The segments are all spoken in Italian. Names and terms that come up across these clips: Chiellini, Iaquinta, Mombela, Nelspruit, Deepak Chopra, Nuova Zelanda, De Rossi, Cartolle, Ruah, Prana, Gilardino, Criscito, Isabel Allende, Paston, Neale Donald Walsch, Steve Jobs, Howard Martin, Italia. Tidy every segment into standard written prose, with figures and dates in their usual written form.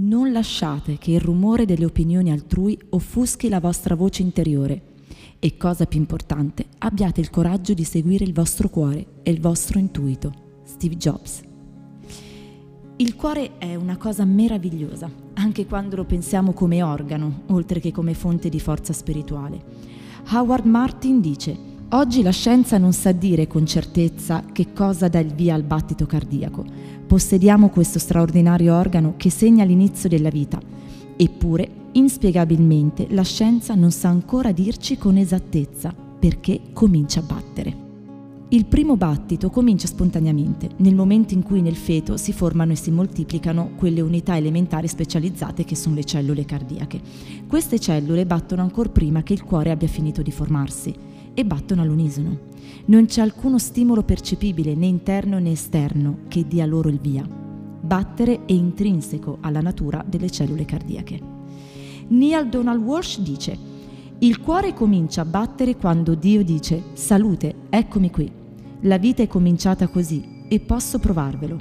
Non lasciate che il rumore delle opinioni altrui offuschi la vostra voce interiore e, cosa più importante, abbiate il coraggio di seguire il vostro cuore e il vostro intuito. Steve Jobs. Il cuore è una cosa meravigliosa, anche quando lo pensiamo come organo, oltre che come fonte di forza spirituale. Howard Martin dice: oggi la scienza non sa dire con certezza che cosa dà il via al battito cardiaco. Possediamo questo straordinario organo che segna l'inizio della vita. Eppure, inspiegabilmente, la scienza non sa ancora dirci con esattezza perché comincia a battere. Il primo battito comincia spontaneamente, nel momento in cui nel feto si formano e si moltiplicano quelle unità elementari specializzate che sono le cellule cardiache. Queste cellule battono ancora prima che il cuore abbia finito di formarsi e battono all'unisono. Non c'è alcuno stimolo percepibile né interno né esterno che dia loro il via. Battere è intrinseco alla natura delle cellule cardiache. Neale Donald Walsch dice: il cuore comincia a battere quando Dio dice: salute, eccomi qui. La vita è cominciata così e posso provarvelo.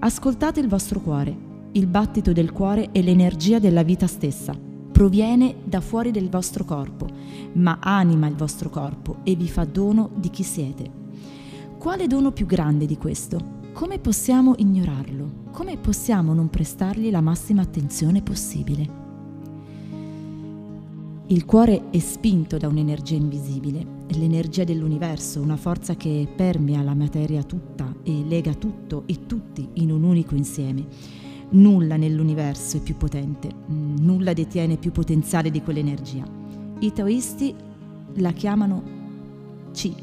Ascoltate il vostro cuore. Il battito del cuore è l'energia della vita stessa. Proviene da fuori del vostro corpo, ma anima il vostro corpo e vi fa dono di chi siete. Quale dono più grande di questo? Come possiamo ignorarlo? Come possiamo non prestargli la massima attenzione possibile? Il cuore è spinto da un'energia invisibile, l'energia dell'universo, una forza che permea la materia tutta e lega tutto e tutti in un unico insieme. Nulla nell'universo è più potente, nulla detiene più potenziale di quell'energia. I taoisti la chiamano Chi,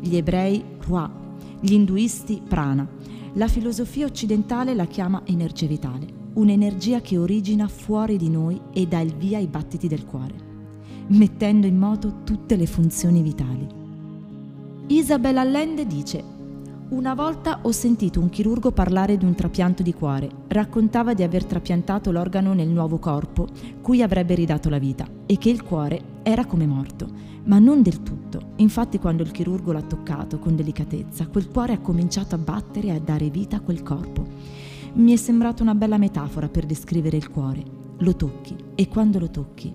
gli ebrei Ruah, gli induisti Prana. La filosofia occidentale la chiama energia vitale, un'energia che origina fuori di noi e dà il via ai battiti del cuore, mettendo in moto tutte le funzioni vitali. Isabel Allende dice: una volta ho sentito un chirurgo parlare di un trapianto di cuore. Raccontava di aver trapiantato l'organo nel nuovo corpo, cui avrebbe ridato la vita, e che il cuore era come morto, ma non del tutto. Infatti, quando il chirurgo l'ha toccato con delicatezza, quel cuore ha cominciato a battere e a dare vita a quel corpo. Mi è sembrata una bella metafora per descrivere il cuore. Lo tocchi, e quando lo tocchi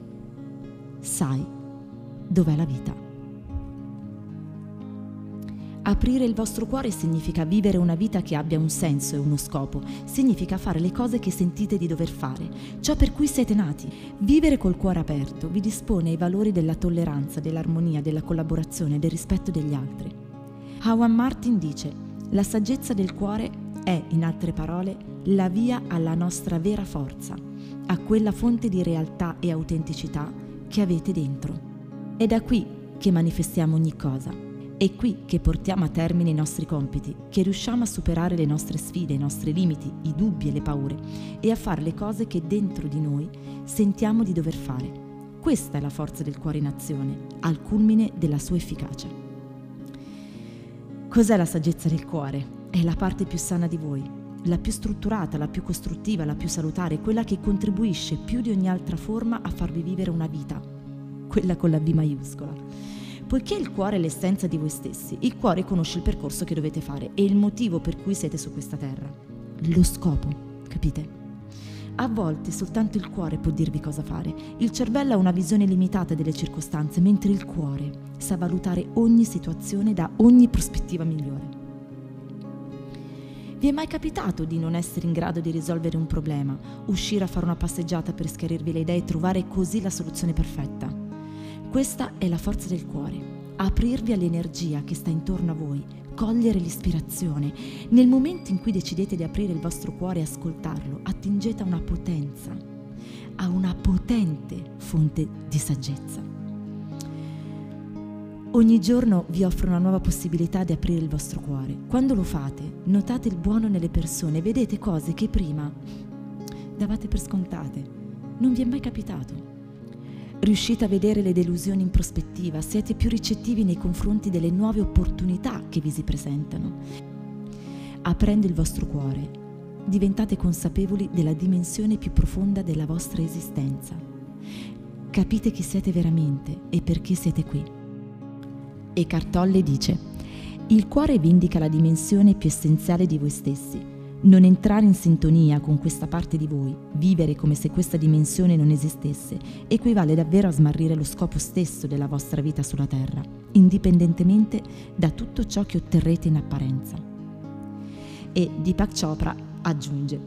sai dov'è la vita. Aprire il vostro cuore significa vivere una vita che abbia un senso e uno scopo, significa fare le cose che sentite di dover fare, ciò per cui siete nati. Vivere col cuore aperto vi dispone ai valori della tolleranza, dell'armonia, della collaborazione, del rispetto degli altri. Howard Martin dice: la saggezza del cuore è, in altre parole, la via alla nostra vera forza, a quella fonte di realtà e autenticità che avete dentro. È da qui che manifestiamo ogni cosa, è qui che portiamo a termine i nostri compiti, che riusciamo a superare le nostre sfide, i nostri limiti, i dubbi e le paure e a fare le cose che dentro di noi sentiamo di dover fare. Questa è la forza del cuore in azione, al culmine della sua efficacia. Cos'è la saggezza del cuore? È la parte più sana di voi, la più strutturata, la più costruttiva, la più salutare, quella che contribuisce più di ogni altra forma a farvi vivere una vita, quella con la V maiuscola. Poiché il cuore è l'essenza di voi stessi, il cuore conosce il percorso che dovete fare e il motivo per cui siete su questa terra. Lo scopo, capite? A volte soltanto il cuore può dirvi cosa fare. Il cervello ha una visione limitata delle circostanze, mentre il cuore sa valutare ogni situazione da ogni prospettiva migliore. Vi è mai capitato di non essere in grado di risolvere un problema, uscire a fare una passeggiata per schiarirvi le idee e trovare così la soluzione perfetta? Questa è la forza del cuore, aprirvi all'energia che sta intorno a voi, cogliere l'ispirazione. Nel momento in cui decidete di aprire il vostro cuore e ascoltarlo, attingete a una potenza, a una potente fonte di saggezza. Ogni giorno vi offre una nuova possibilità di aprire il vostro cuore. Quando lo fate, notate il buono nelle persone, vedete cose che prima davate per scontate. Non vi è mai capitato. Riuscite a vedere le delusioni in prospettiva, siete più ricettivi nei confronti delle nuove opportunità che vi si presentano. Aprendo il vostro cuore, diventate consapevoli della dimensione più profonda della vostra esistenza. Capite chi siete veramente e perché siete qui. E Cartolle dice: il cuore vi indica la dimensione più essenziale di voi stessi, Non entrare in sintonia con questa parte di voi, vivere come se questa dimensione non esistesse, equivale davvero a smarrire lo scopo stesso della vostra vita sulla Terra, indipendentemente da tutto ciò che otterrete in apparenza. E Deepak Chopra aggiunge: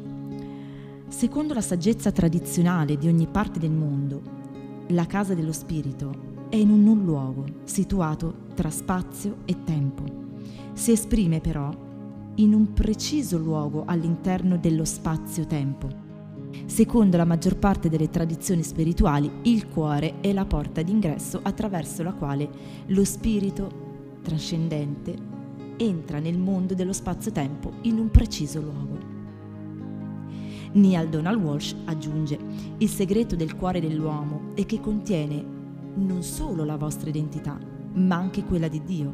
secondo la saggezza tradizionale di ogni parte del mondo, la casa dello spirito è in un non luogo, situato tra spazio e tempo. Si esprime però in un preciso luogo all'interno dello spazio-tempo. Secondo la maggior parte delle tradizioni spirituali, il cuore è la porta d'ingresso attraverso la quale lo spirito trascendente entra nel mondo dello spazio-tempo in un preciso luogo. Neale Donald Walsch aggiunge: il segreto del cuore dell'uomo è che contiene non solo la vostra identità, ma anche quella di Dio,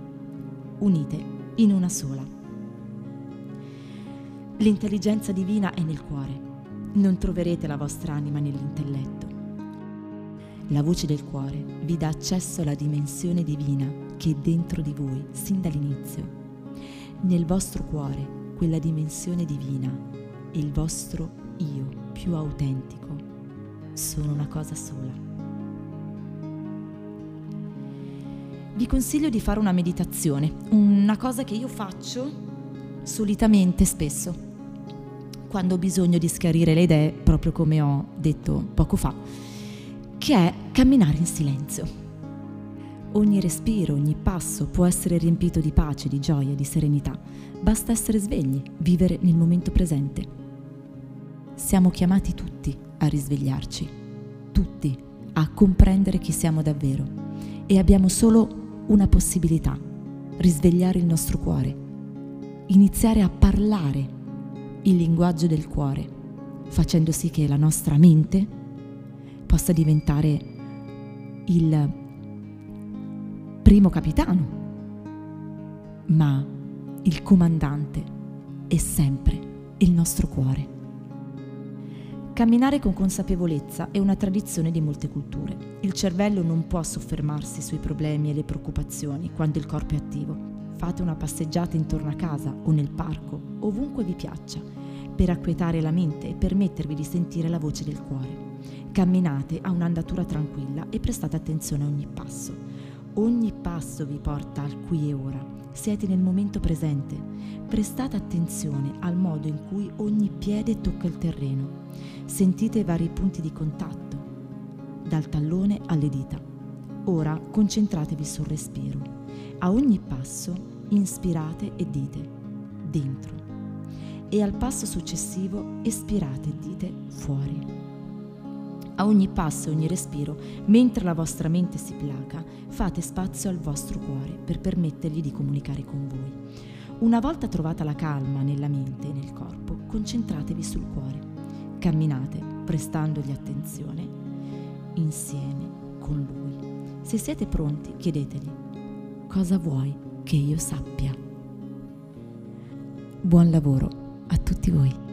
unite in una sola. L'intelligenza divina è nel cuore. Non troverete la vostra anima nell'intelletto. La voce del cuore vi dà accesso alla dimensione divina che è dentro di voi sin dall'inizio. Nel vostro cuore quella dimensione divina e il vostro io più autentico sono una cosa sola. Vi consiglio di fare una meditazione, una cosa che io faccio solitamente spesso quando ho bisogno di schiarire le idee, proprio come ho detto poco fa, che è camminare in silenzio. Ogni respiro, ogni passo può essere riempito di pace, di gioia, di serenità. Basta essere svegli, vivere nel momento presente. Siamo chiamati tutti a risvegliarci, tutti a comprendere chi siamo davvero, e abbiamo solo una possibilità: risvegliare il nostro cuore, iniziare a parlare il linguaggio del cuore, facendo sì che la nostra mente possa diventare il primo capitano, ma il comandante è sempre il nostro cuore. Camminare con consapevolezza è una tradizione di molte culture. Il cervello non può soffermarsi sui problemi e le preoccupazioni quando il corpo è attivo. Fate una passeggiata intorno a casa o nel parco, ovunque vi piaccia, per acquietare la mente e permettervi di sentire la voce del cuore. Camminate a un'andatura tranquilla e prestate attenzione a ogni passo. Ogni passo vi porta al qui e ora. Siete nel momento presente. Prestate attenzione al modo in cui ogni piede tocca il terreno. Sentite i vari punti di contatto, dal tallone alle dita. Ora concentratevi sul respiro. A ogni passo inspirate e dite dentro, e al passo successivo espirate e dite fuori. A ogni passo e ogni respiro, mentre la vostra mente si placa, fate spazio al vostro cuore per permettergli di comunicare con voi. Una volta trovata la calma nella mente e nel corpo, concentratevi sul cuore. Camminate prestandogli attenzione insieme con lui. Se siete pronti, chiedetegli: cosa vuoi che io sappia? Buon lavoro a tutti voi.